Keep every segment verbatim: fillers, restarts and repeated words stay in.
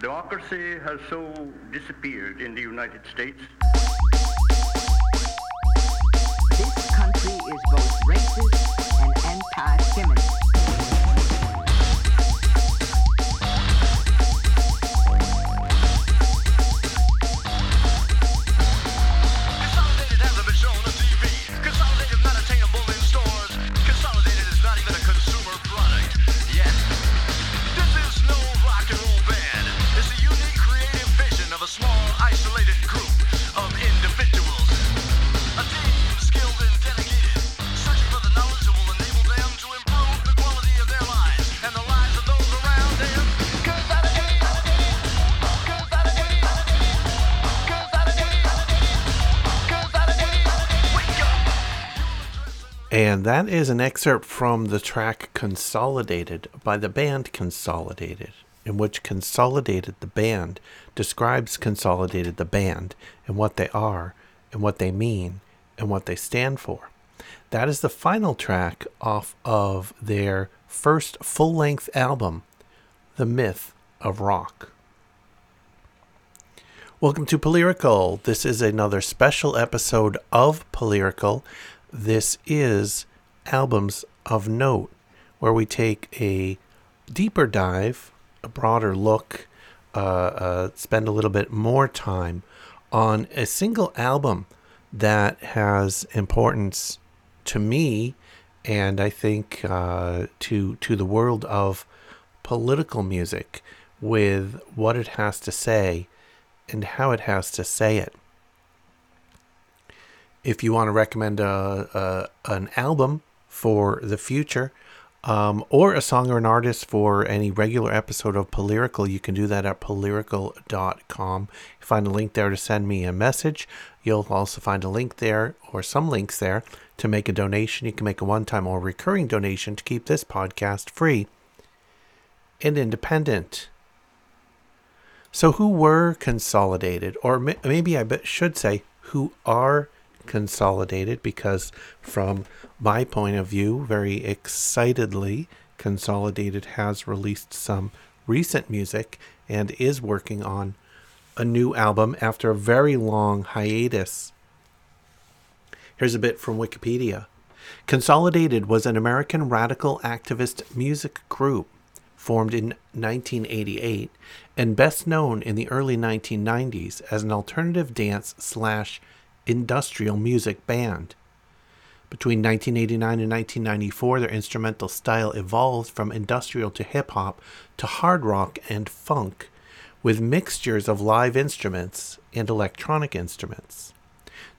Democracy has so disappeared in the United States. This country is both racist and anti-feminist. Consolidated has a been shown on T V. Consolidated not attainable in stores. Consolidated is not even a consumer product yet. This is no rock and roll band. It's a unique creative vision of a small, isolated group of individuals. A team skilled and dedicated, searching for the knowledge that will enable them to improve the quality of their lives and the lives of those around them. And that is an excerpt from the track Consolidated by the band Consolidated, in which Consolidated the band describes Consolidated the band and what they are and what they mean and what they stand for. That is the final track off of their first full-length album, The Myth of Rock. Welcome to Polyrical. This is another special episode of Polyrical. This is Albums of Note, where we take a deeper dive, a broader look, uh, uh, spend a little bit more time on a single album that has importance to me and I think uh, to, to the world of political music, with what it has to say and how it has to say it. If you want to recommend a, a, an album for the future, um, or a song or an artist for any regular episode of Polyrical, you can do that at polyrical dot com. You find a link there to send me a message. You'll also find a link there, or some links there, to make a donation. You can make a one-time or recurring donation to keep this podcast free and independent. So who were Consolidated? Or maybe I should say, who are Consolidated, because from my point of view, very excitedly, Consolidated has released some recent music and is working on a new album after a very long hiatus. Here's a bit from Wikipedia. Consolidated was an American radical activist music group formed in nineteen eighty-eight and best known in the early nineteen nineties as an alternative dance slash industrial music band. Between nineteen eighty-nine and nineteen ninety-four, their instrumental style evolved from industrial to hip-hop to hard rock and funk, with mixtures of live instruments and electronic instruments.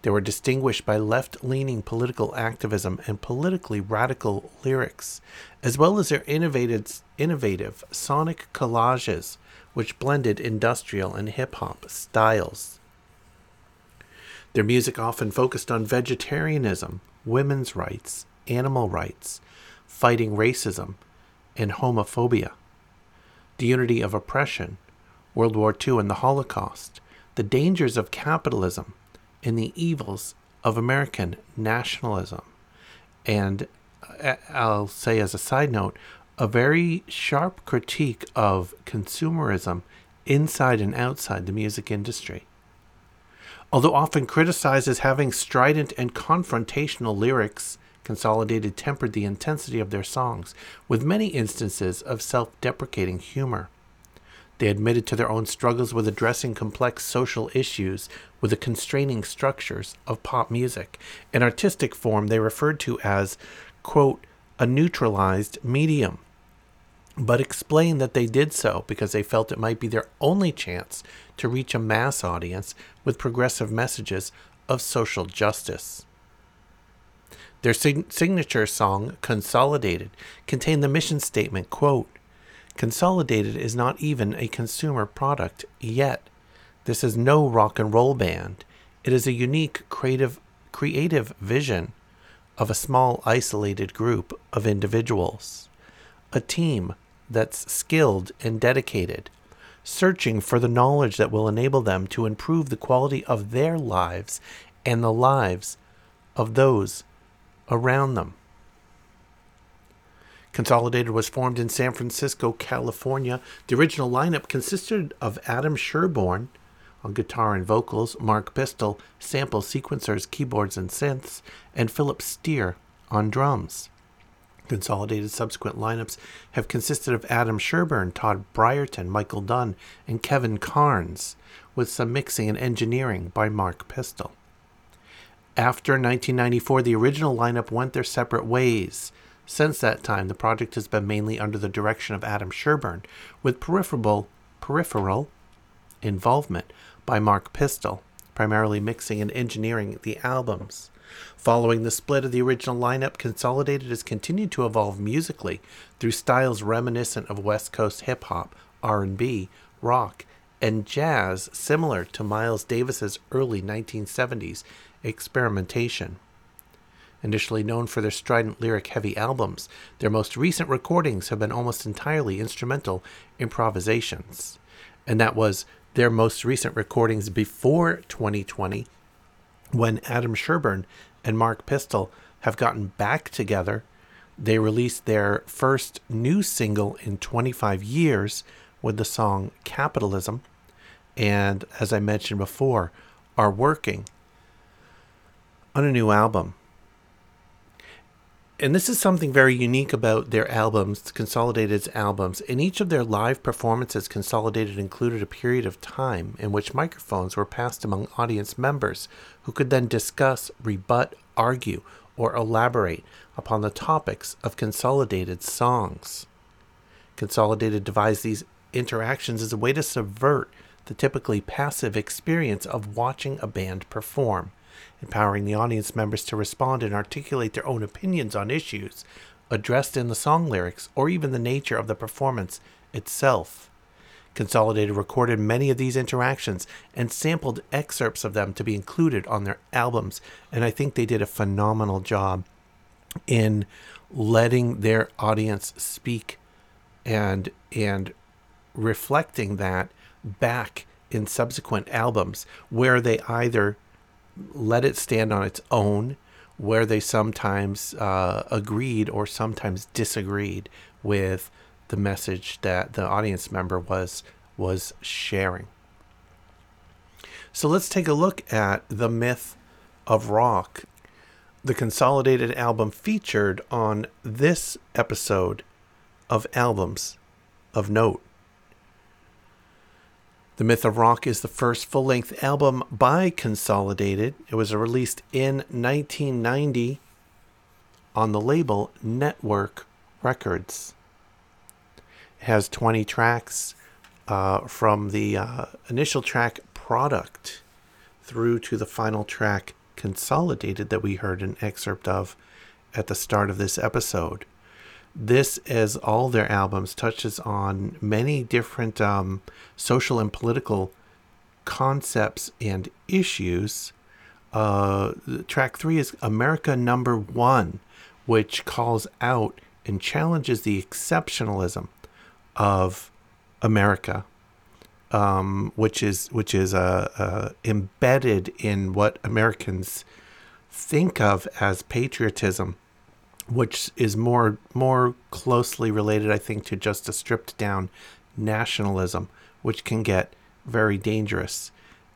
They were distinguished by left-leaning political activism and politically radical lyrics, as well as their innovative, innovative sonic collages, which blended industrial and hip-hop styles. Their music often focused on vegetarianism, women's rights, animal rights, fighting racism, and homophobia, the unity of oppression, World War Two and the Holocaust, the dangers of capitalism, and the evils of American nationalism. And I'll say as a side note, a very sharp critique of consumerism inside and outside the music industry. Although often criticized as having strident and confrontational lyrics, Consolidated tempered the intensity of their songs with many instances of self-deprecating humor. They admitted to their own struggles with addressing complex social issues with the constraining structures of pop music, an artistic form they referred to as, quote, a neutralized medium, but explained that they did so because they felt it might be their only chance to reach a mass audience with progressive messages of social justice. Their sig- signature song, Consolidated, contained the mission statement, quote, Consolidated is not even a consumer product yet. This is no rock and roll band. It is a unique creative, creative vision of a small, isolated group of individuals. A team that's skilled and dedicated, searching for the knowledge that will enable them to improve the quality of their lives and the lives of those around them. Consolidated was formed in San Francisco, California. The original lineup consisted of Adam Sherborne on guitar and vocals, Mark Pistol, sample sequencers, keyboards, and synths, and Philip Steer on drums. Consolidated's subsequent lineups have consisted of Adam Sherborne, Todd Brierton, Michael Dunn, and Kevin Carnes, with some mixing and engineering by Mark Pistol. After nineteen ninety-four, the original lineup went their separate ways. Since that time, the project has been mainly under the direction of Adam Sherborne, with peripheral, peripheral involvement by Mark Pistol, primarily mixing and engineering the albums. Following the split of the original lineup, Consolidated has continued to evolve musically through styles reminiscent of West Coast hip-hop, R and B, rock, and jazz, similar to Miles Davis's early nineteen seventies experimentation. Initially known for their strident, lyric-heavy albums, their most recent recordings have been almost entirely instrumental improvisations. And that was their most recent recordings before twenty twenty, when Adam Sherborne and Mark Pistol have gotten back together. They released their first new single in twenty-five years with the song Capitalism, and as I mentioned before, are working on a new album. And this is something very unique about their albums, Consolidated's albums. In each of their live performances, Consolidated included a period of time in which microphones were passed among audience members who could then discuss, rebut, argue, or elaborate upon the topics of Consolidated's songs. Consolidated devised these interactions as a way to subvert the typically passive experience of watching a band perform, empowering the audience members to respond and articulate their own opinions on issues addressed in the song lyrics or even the nature of the performance itself. Consolidated recorded many of these interactions and sampled excerpts of them to be included on their albums, and I think they did a phenomenal job in letting their audience speak and and reflecting that back in subsequent albums, where they either let it stand on its own, where they sometimes uh, agreed or sometimes disagreed with the message that the audience member was was sharing. So let's take a look at The Myth of Rock, the Consolidated album featured on this episode of Albums of Note. The Myth of Rock is the first full-length album by Consolidated. It was released in nineteen ninety on the label Network Records. It has twenty tracks uh, from the uh, initial track Product through to the final track Consolidated that we heard an excerpt of at the start of this episode. This, as all their albums, touches on many different um, social and political concepts and issues. Uh, track three is America Number One, which calls out and challenges the exceptionalism of America, um, which is which is uh, uh, embedded in what Americans think of as patriotism, which is more more closely related, I think, to just a stripped-down nationalism, which can get very dangerous,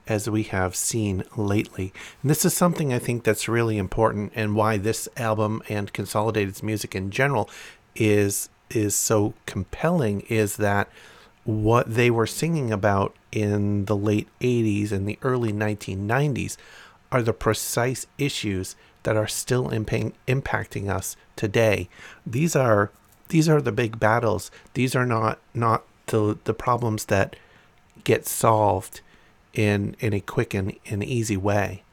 as we have seen lately. And this is something I think that's really important, and why this album and Consolidated's music in general is is so compelling, is that what they were singing about in the late eighties and the early nineteen nineties are the precise issues that are still imp- impacting us today. These are these are the big battles. These are not not the the problems that get solved in in a quick and an easy way.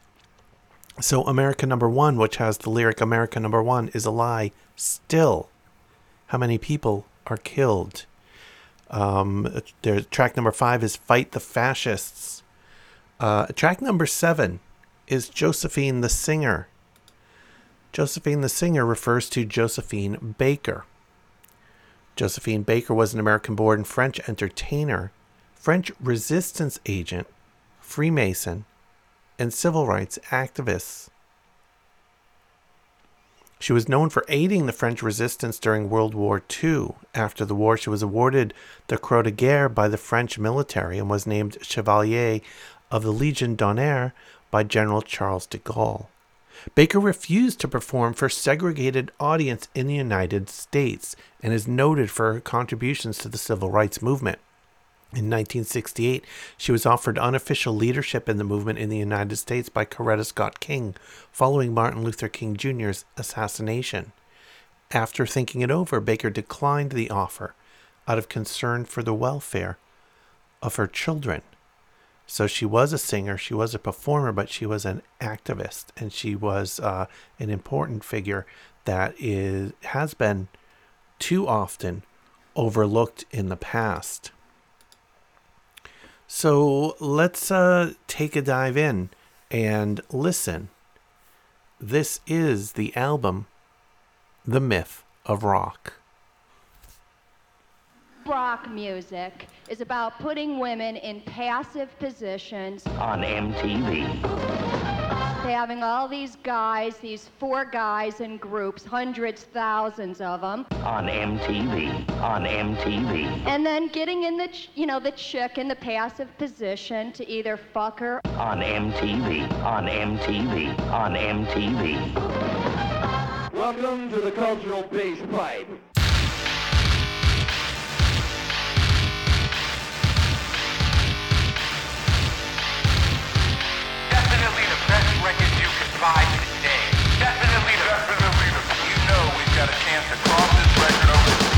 So America Number One, which has the lyric "America Number One is a lie still. How many people are killed?" Um, their track number five is "Fight the Fascists." Uh, track number seven is "Josephine the Singer." Josephine the Singer refers to Josephine Baker. Josephine Baker was an American-born French entertainer, French resistance agent, Freemason, and civil rights activist. She was known for aiding the French resistance during World War Two. After the war, she was awarded the Croix de Guerre by the French military and was named Chevalier of the Legion d'Honneur by General Charles de Gaulle. Baker refused to perform for segregated audience in the United States and is noted for her contributions to the civil rights movement. In nineteen sixty-eight, she was offered unofficial leadership in the movement in the United States by Coretta Scott King following Martin Luther King Junior's assassination. After thinking it over, Baker declined the offer out of concern for the welfare of her children. So she was a singer, she was a performer, but she was an activist, and she was uh, an important figure that is has been too often overlooked in the past. So let's uh, take a dive in and listen. This is the album, The Myth of Rock. Rock music is about putting women in passive positions on M T V. Having all these guys, these four guys in groups, hundreds, thousands of them. On M T V, on M T V. And then getting in the, ch- you know, the chick in the passive position to either fuck her. On M T V, on M T V, on M T V. Welcome to the cultural basepipe. Records you can buy today. Definitely the Definitely the You know we've got a chance to cross this record over.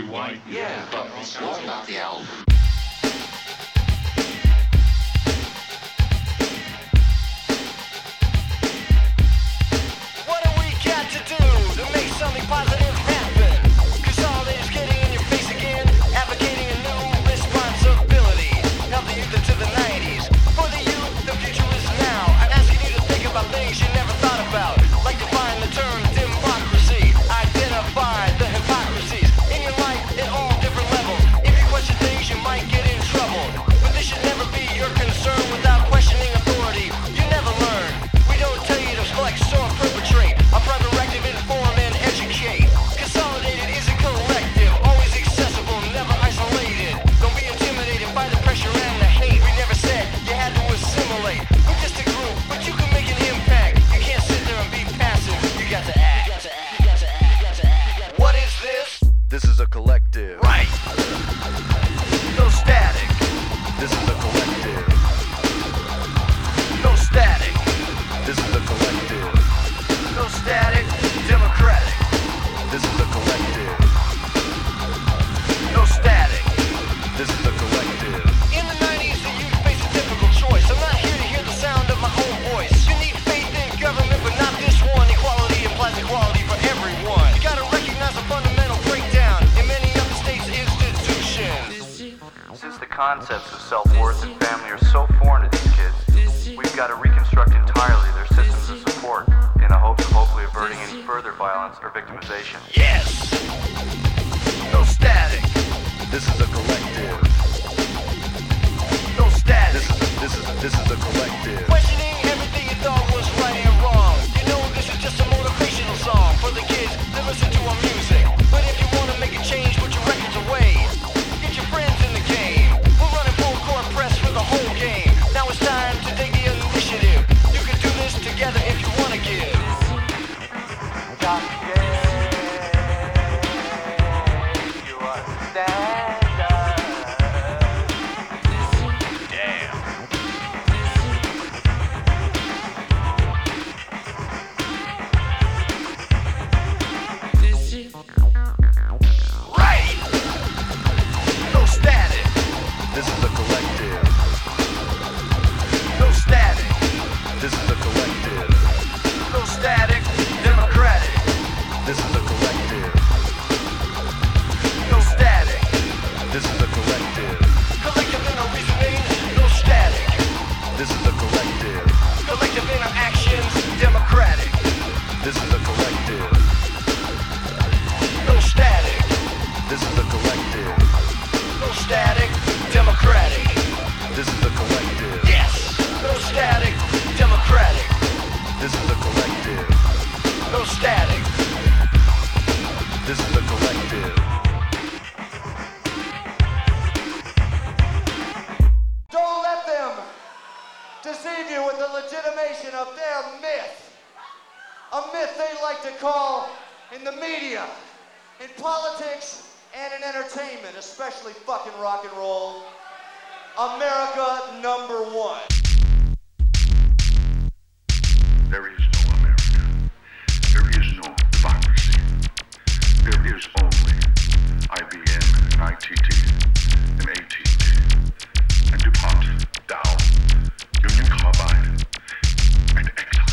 too white. Yeah, but what about the album? What do we got to do to make something positive happen? Cause all that is getting in your face again, advocating a new responsibility, helping you to the nineties. For the youth, the future is now. I'm asking you to think about things you never thought about, like define the term democracy, identify the hypocrisies in your life at all different levels. If you question things, you might get in trouble, but this should never be your concern. Without questioning authority, you never learn. We don't tell you to collect, store, perpetrate. Our private record, inform, and educate. Consolidated is a collective, always accessible, never isolated. Don't be intimidated by the pressure and the hate. We never said you had to assimilate. We're just a group, but you can make an impact. You can't sit there and be passive. You got to act. What is this? This is a collective. Right. No static. This is a collective. No static. This is a collective. No static. Democratic. This is a collective. No static. This is a collective. In the nineties, the youth face a difficult choice. I'm not here to hear the sound of my own voice. You need faith in government, but not this one. Equality implies equality for everyone. You gotta recognize a fundamental breakdown in many other states' institutions. Since the concepts of self-worth and family are so foreign to these kids, we've got to reconstruct entirely their systems of support in the hopes of hopefully averting any further violence or victimization. Yes! No static. This is a collective. No static. This is a, this is a, this is a collective. Questioning everything you thought was right and wrong. You know this is just a motivational song for the kids that listen to our music. But if you want to make a change, put your records away. Get your friends in the game. We're running full court press for the whole game. Now it's time to take the initiative. You can do this together if you want to give. Stop. You are standing. This is a collective. No static. This is a collective. No static. Democratic. This is a collective. No static. This is a collective. Collective in our reasoning. No static. This is a collective. Collective in our actions. Democratic. This is a collective. No static. This is a collective. No static. Democratic. This is the collective. Yes. No static. Democratic. This is the collective. No static. This is the collective. Don't let them deceive you with the legitimation of their myth. A myth they like to call in the media, in politics, and in entertainment, especially fucking rock and roll, America number one. There is no America. There is no democracy. There is only I B M and I T T and A T T and DuPont, Dow, Union Carbide, and Exxon.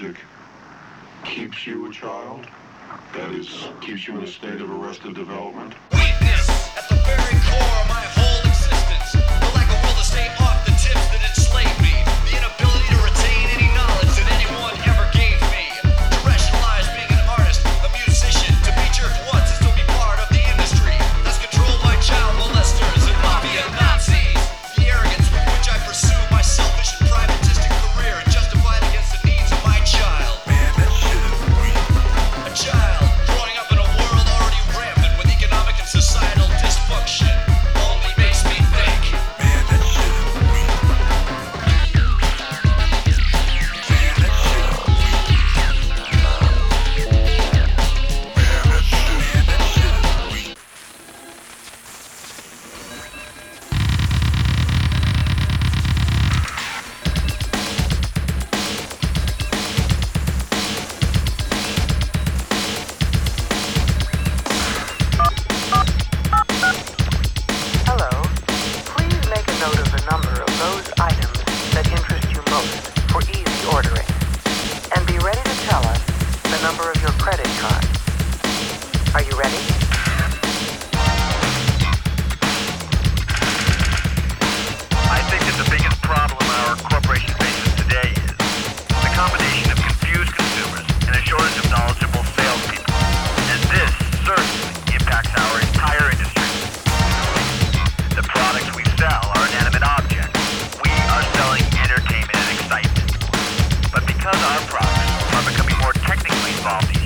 music keeps you a child, that is, keeps you in a state of arrested development. Weakness at the very core of my whole existence, the lack of will to stay off the tips that enslaved me, the inability to retain any knowledge that anyone ever gave me, to rationalize being an artist, a musician, to be jerked once and still be part of the industry that's controlled by child molesters and mafia Nazis, the arrogance with which I pursue my selfish and privatistic career and justify it against the needs of my child. Man, that shit is weak. A child. Societal dysfunction only makes me think. Man, that shit is weak. Man, that shit is weak. Man, that shit, man, that shit is weak. Because our products are becoming more technically involved.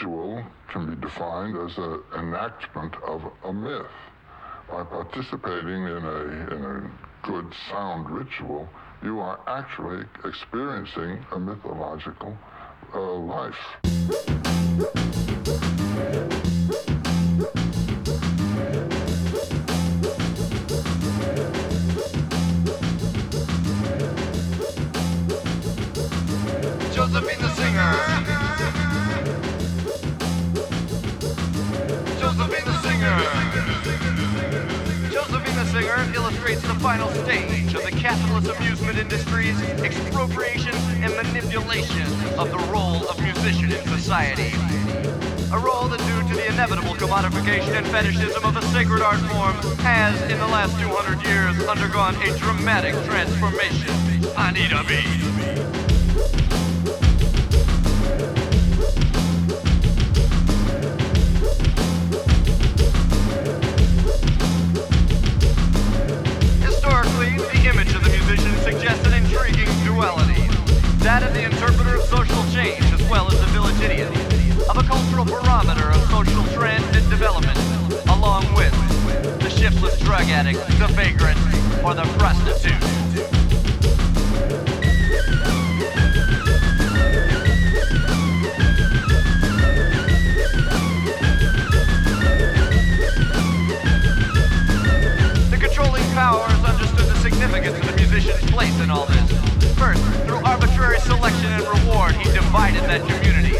ritual can be defined as an enactment of a myth. By participating in a, in a good, sound ritual, you are actually experiencing a mythological uh, life. Josephine the singer. Josephine the singer. Josephine the singer illustrates the final stage of the capitalist amusement industry's expropriation and manipulation of the role of musician in society. A role that, due to the inevitable commodification and fetishism of the sacred art form, has in the last two hundred years undergone a dramatic transformation. I need a beat. Suggests an intriguing duality, that of the interpreter of social change as well as the village idiot, of a cultural barometer of social trends and development, along with the shiftless drug addict, the vagrant, or the prostitute. The controlling powers understood the significance of the musician's place in all this. First, through arbitrary selection and reward, he divided that community.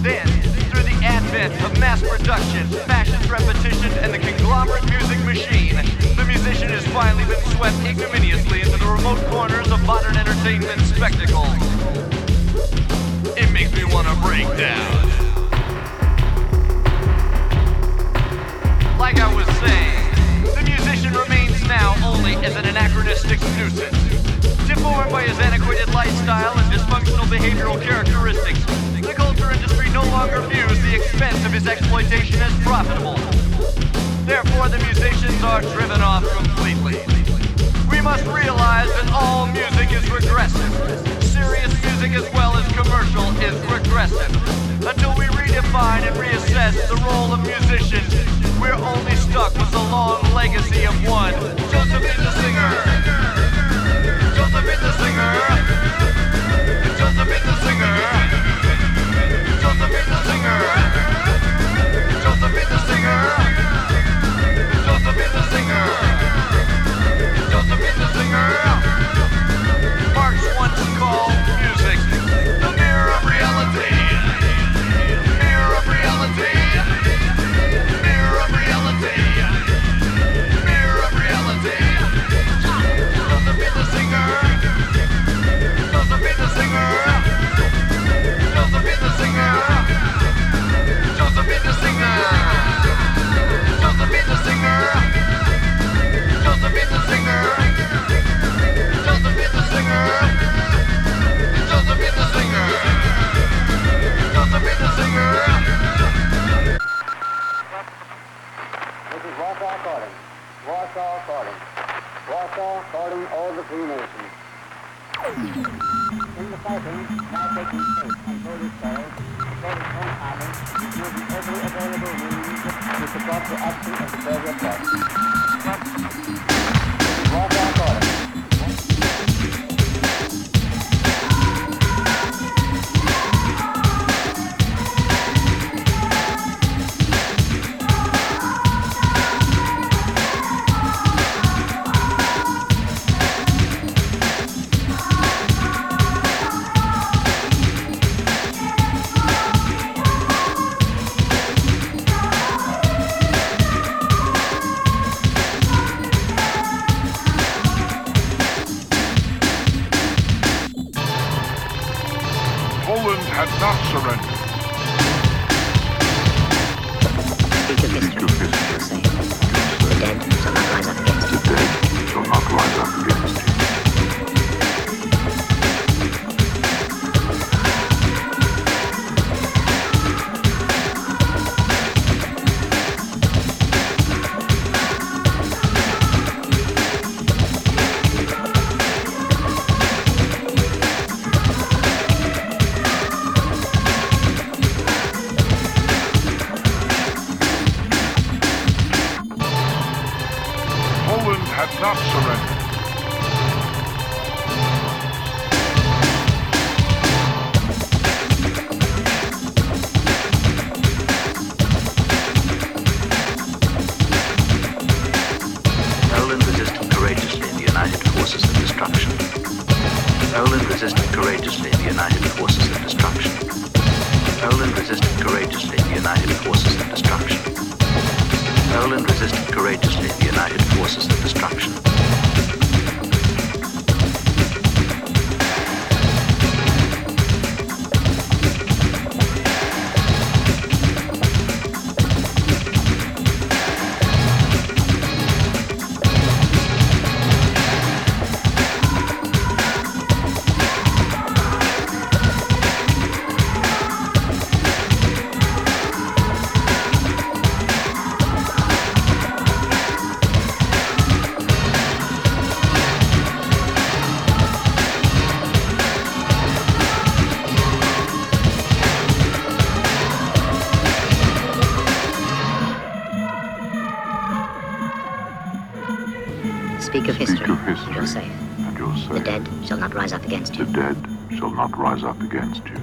Then, through the advent of mass production, fascist repetition, and the conglomerate music machine, the musician has finally been swept ignominiously into the remote corners of modern entertainment spectacle. It makes me want to break down. Like I was saying, the musician remains now only as an anachronistic nuisance, deformed by his antiquated lifestyle and dysfunctional behavioral characteristics. The culture industry no longer views the expense of his exploitation as profitable. Therefore, the musicians are driven off completely. We must realize that all music is regressive. Serious music as well as commercial is regressive. Until we redefine and reassess the role of musicians, we're only stuck with the long legacy of one. Josephine the singer. Josephine the singer. Josephine the singer. Josephine the singer. Josephine the singer. Josephine the singer. Josephine the singer. Marx once called music the mirror of reality. Mirror of reality. courageously the united forces of destruction. Poland resisted courageously the united forces of destruction. Speak of history, Speak of history and, you're safe. and you're safe. The dead shall not rise up against you. The dead shall not rise up against you.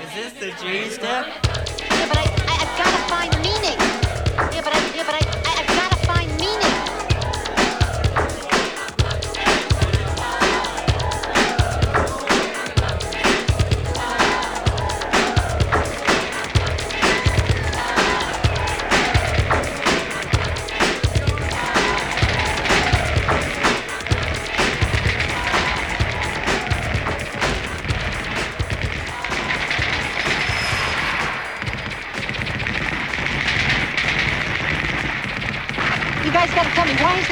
Is this the G step? Yeah, but I, I, I've got to find meaning. Yeah, but I, yeah, but I, I I've got to find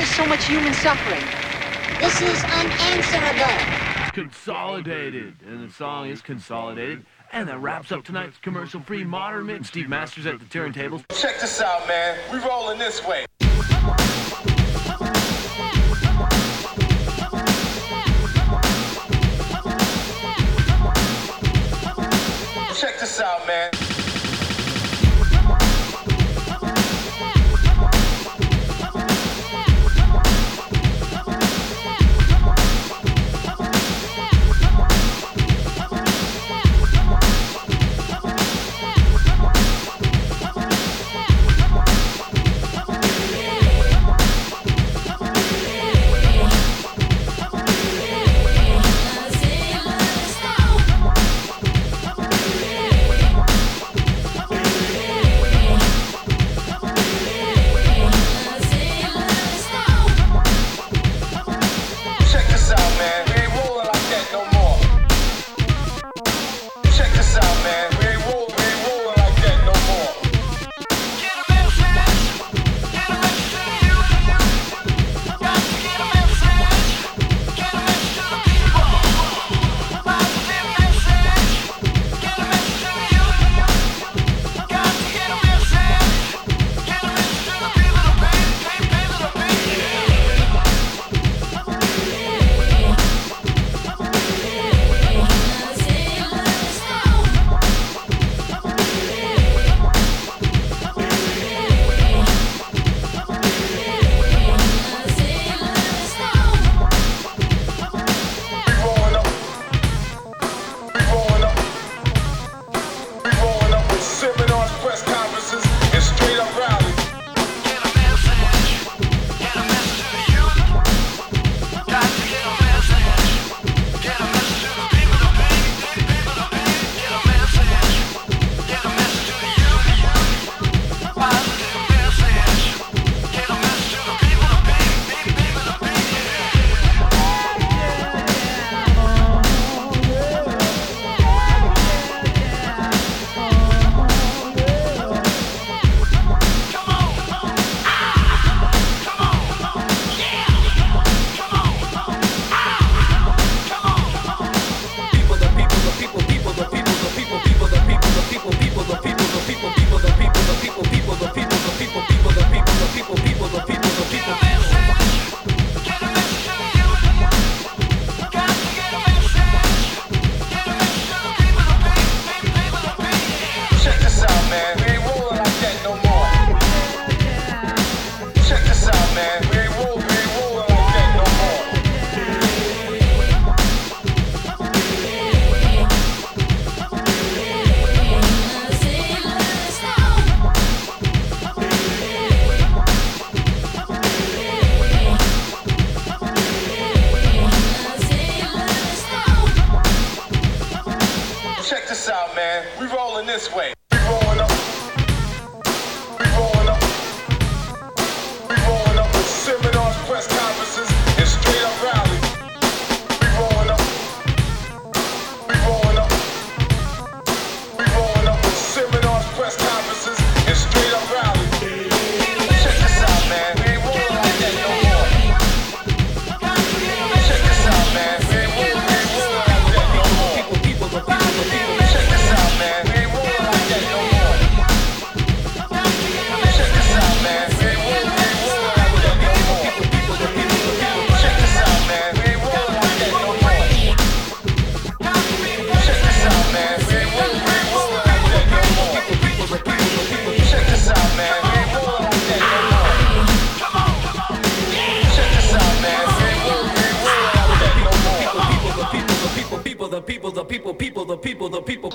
so much human suffering. This is unanswerable. Consolidated. And the song is Consolidated. And that wraps up tonight's commercial-free modern mix. Steve Masters at the turntables. Check this out, man. We're rolling this way. Check this out, man. this out, man. We rolling this way. We rolling up. We rolling up. We rolling up with seminars, press conferences, and straight up rallies. We rolling up. We rolling up. We rolling up with seminars, press conferences, and straight up rallies. Check this out, man. We ain't rolling like that no more. Check this out, man. We ain't rolling like that no more. People, people, people, people. Check this out, man. We ain't rolling like that no more. Check this out, man. We ain't rolling like that no more. People, people, people, people. Check this out, man. We ain't rolling like that no more. Check this out, man. We ain't rolling like that no more. People, people, people. Check this out, man. We ain't rolling like that no more. Check this out, man. We ain't rolling we ain't rolling like that no more. People, the people, the people, the people, people, the people, the people.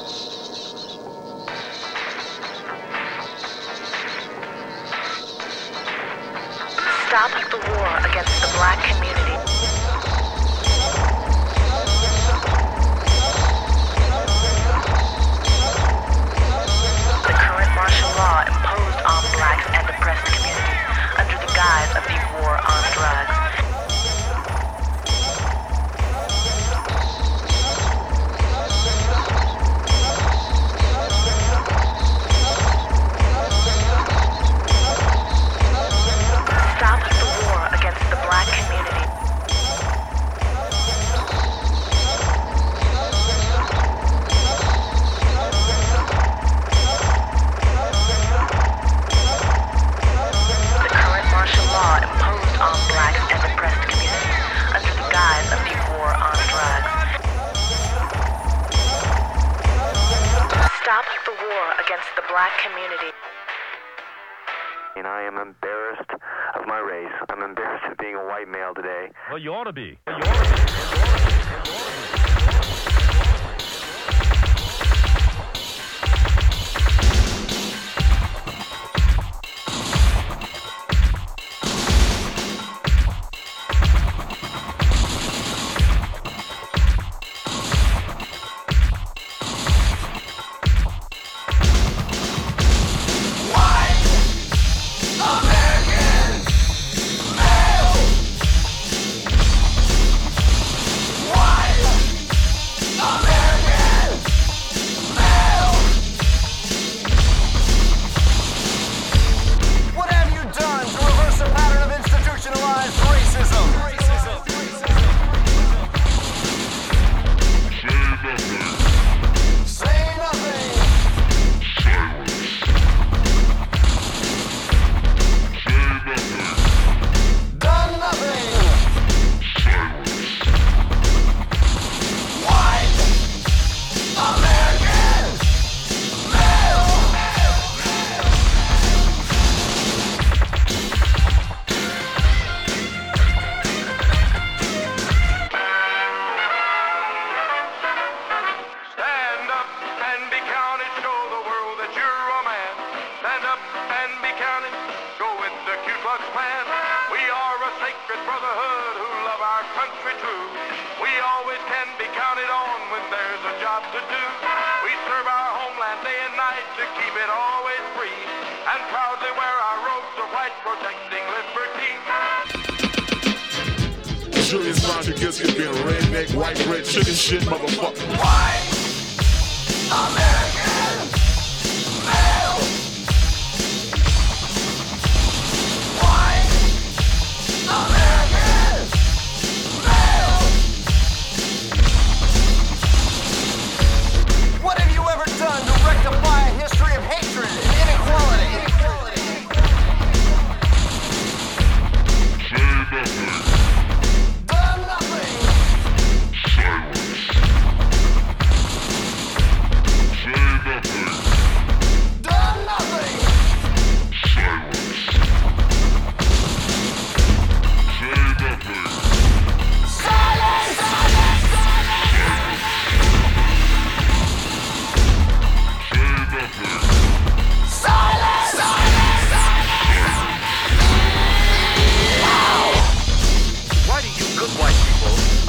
Stop the war against the black community. The current martial law imposed on blacks and oppressed communities under the guise of the war on drugs. Stop the war against the black community. The current martial law imposed on blacks and oppressed communities under the guise of the war on drugs. Stop the war against the black community. And I am embarrassed of my race. I'm embarrassed of being a white male today. Well, you ought to be. You ought to be.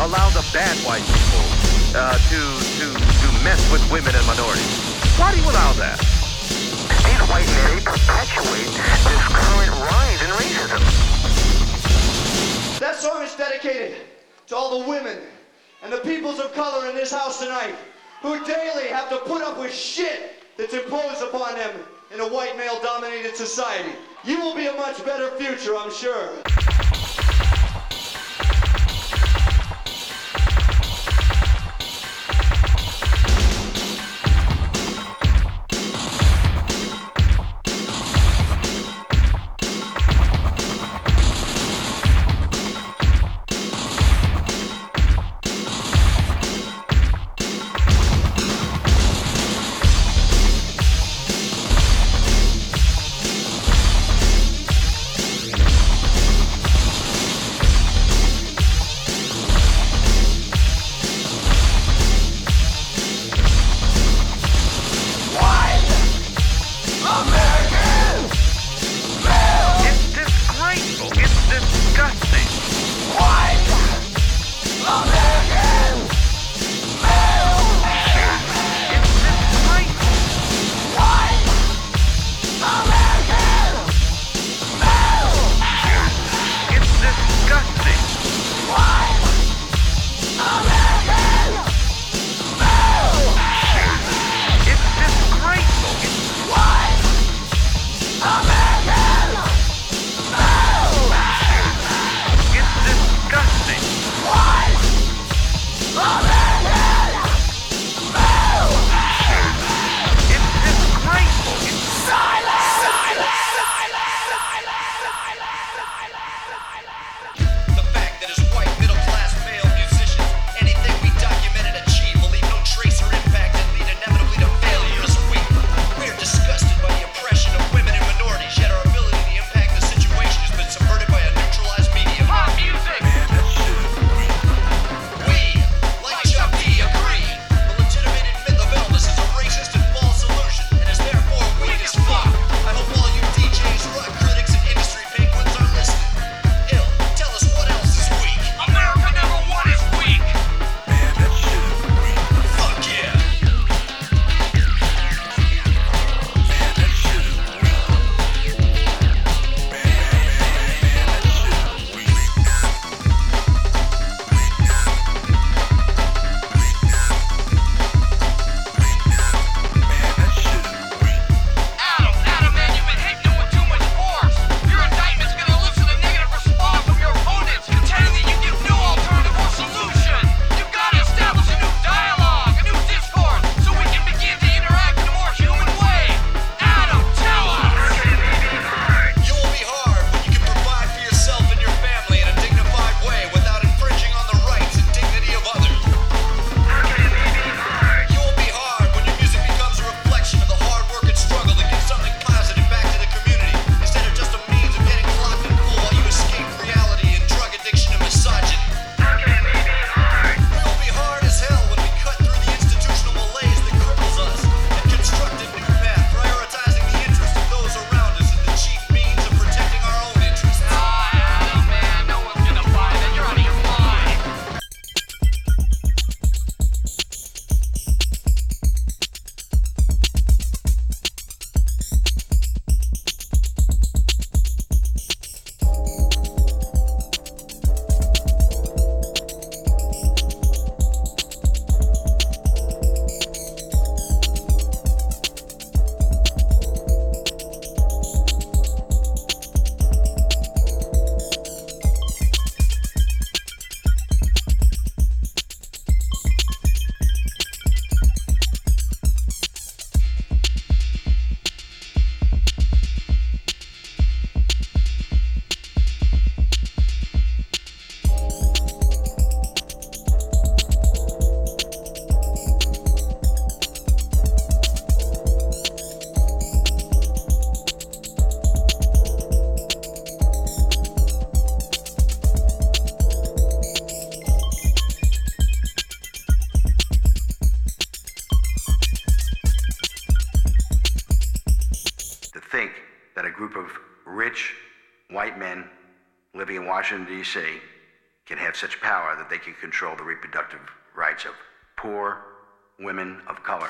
Allow the bad white people uh, to, to, to mess with women and minorities. Why do you allow that? These white men perpetuate this current rise in racism. That song is dedicated to all the women and the peoples of color in this house tonight who daily have to put up with shit that's imposed upon them in a white male-dominated society. You will be a much better future, I'm sure. Washington D C can have such power that they can control the reproductive rights of poor women of color.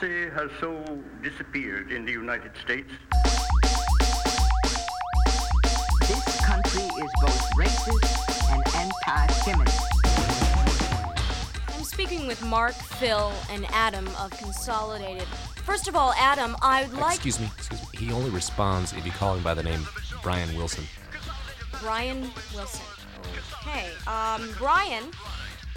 democracy has so disappeared in the United States. This country is both racist and anti-feminist. I'm speaking with Mark, Phil, and Adam of Consolidated. First of all, Adam, I'd like... Excuse me, excuse me. He only responds if you call him by the name Brian Wilson. Brian Wilson. Okay, um, Brian...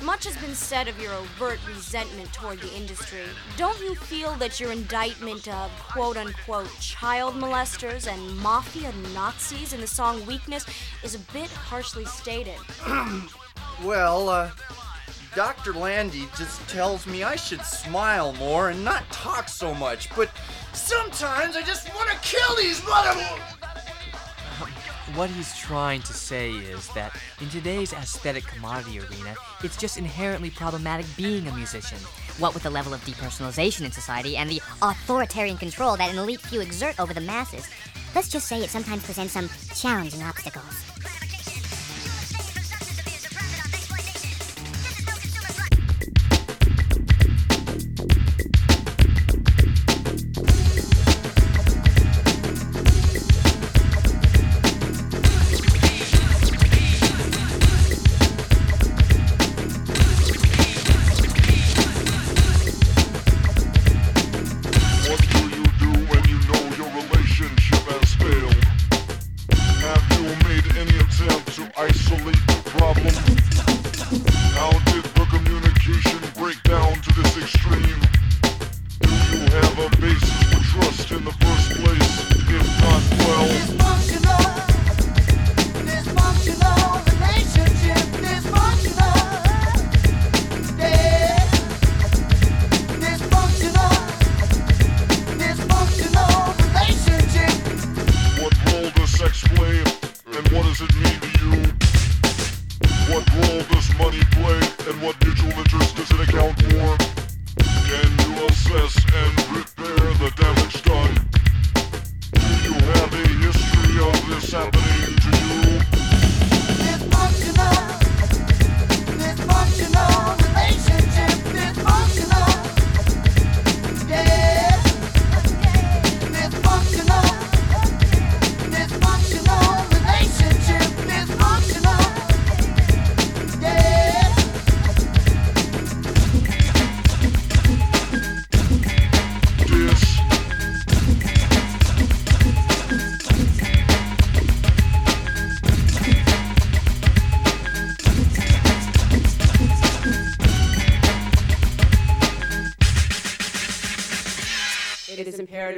Much has been said of your overt resentment toward the industry. Don't you feel that your indictment of quote-unquote child molesters and mafia Nazis in the song Weakness is a bit harshly stated? Well, uh, Doctor Landy just tells me I should smile more and not talk so much, but sometimes I just want to kill these mother... What he's trying to say is that in today's aesthetic commodity arena, it's just inherently problematic being a musician. What with the level of depersonalization in society and the authoritarian control that an elite few exert over the masses, let's just say it sometimes presents some challenging obstacles.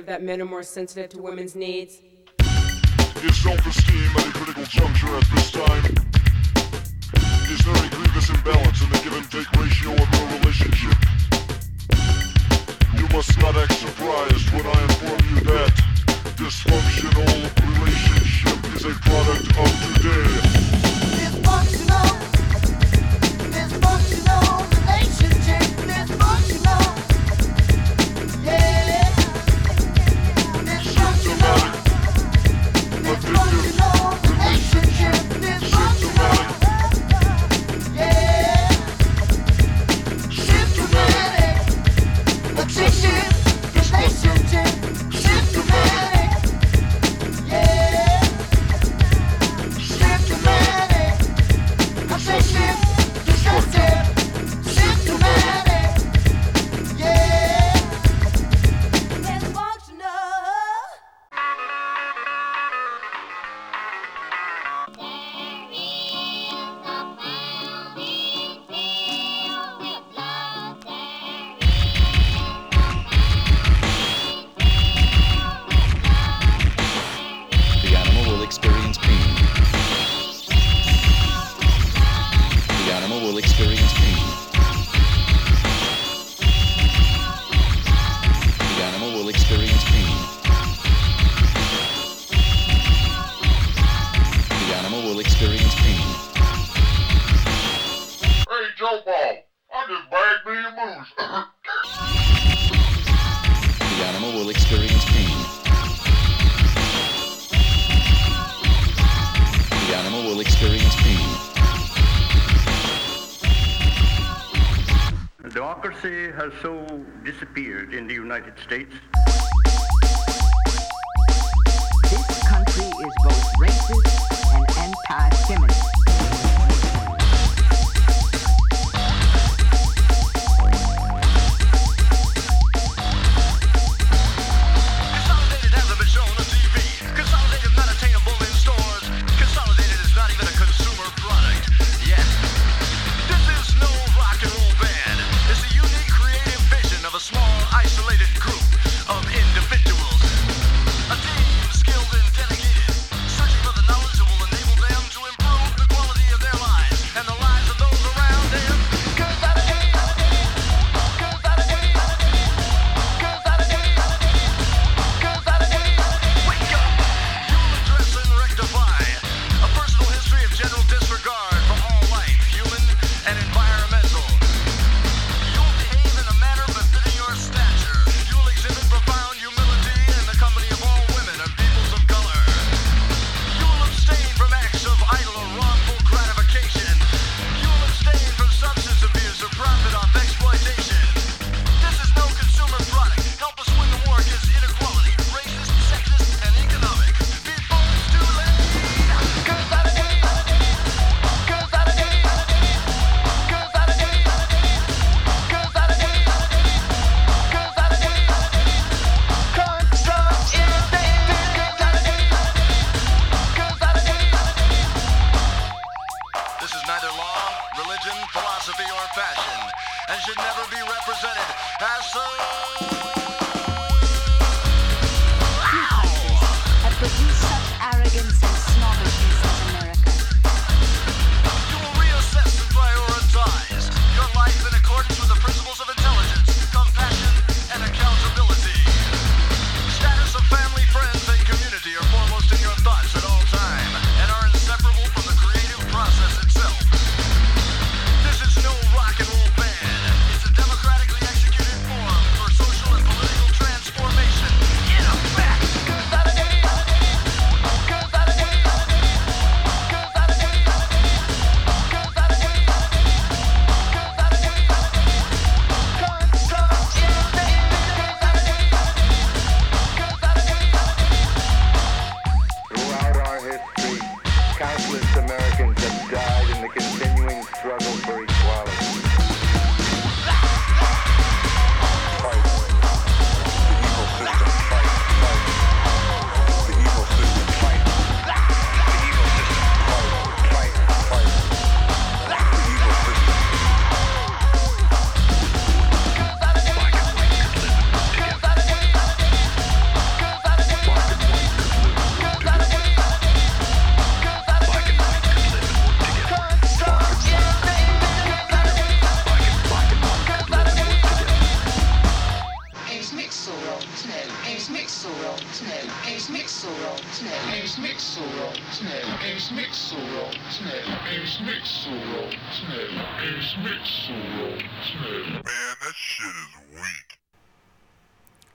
That men are more sensitive to women's needs. Is self-esteem at a critical juncture at this time? Is there a grievous imbalance in the give-and-take ratio of your relationship? You must not act surprised when I inform you that dysfunctional relationship is a product of today. Dysfunctional, dysfunctional relationship, dysfunctional. democracy has so disappeared in the United States. This country is both racist and anti-feminist.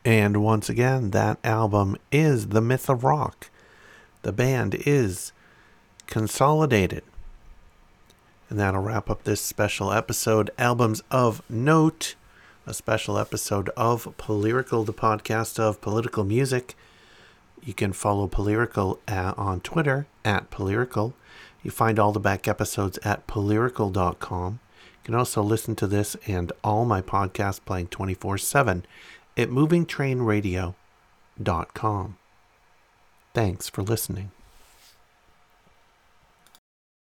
And once again, that album is The Myth of Rock. The band is Consolidated. And that'll wrap up this special episode, Albums of Note, a special episode of Polyrical, the podcast of political music. You can follow Polyrical uh, on Twitter, at Polyrical. You find all the back episodes at polyrical dot com. You can also listen to this and all my podcasts playing twenty-four seven at moving train radio dot com. Thanks for listening.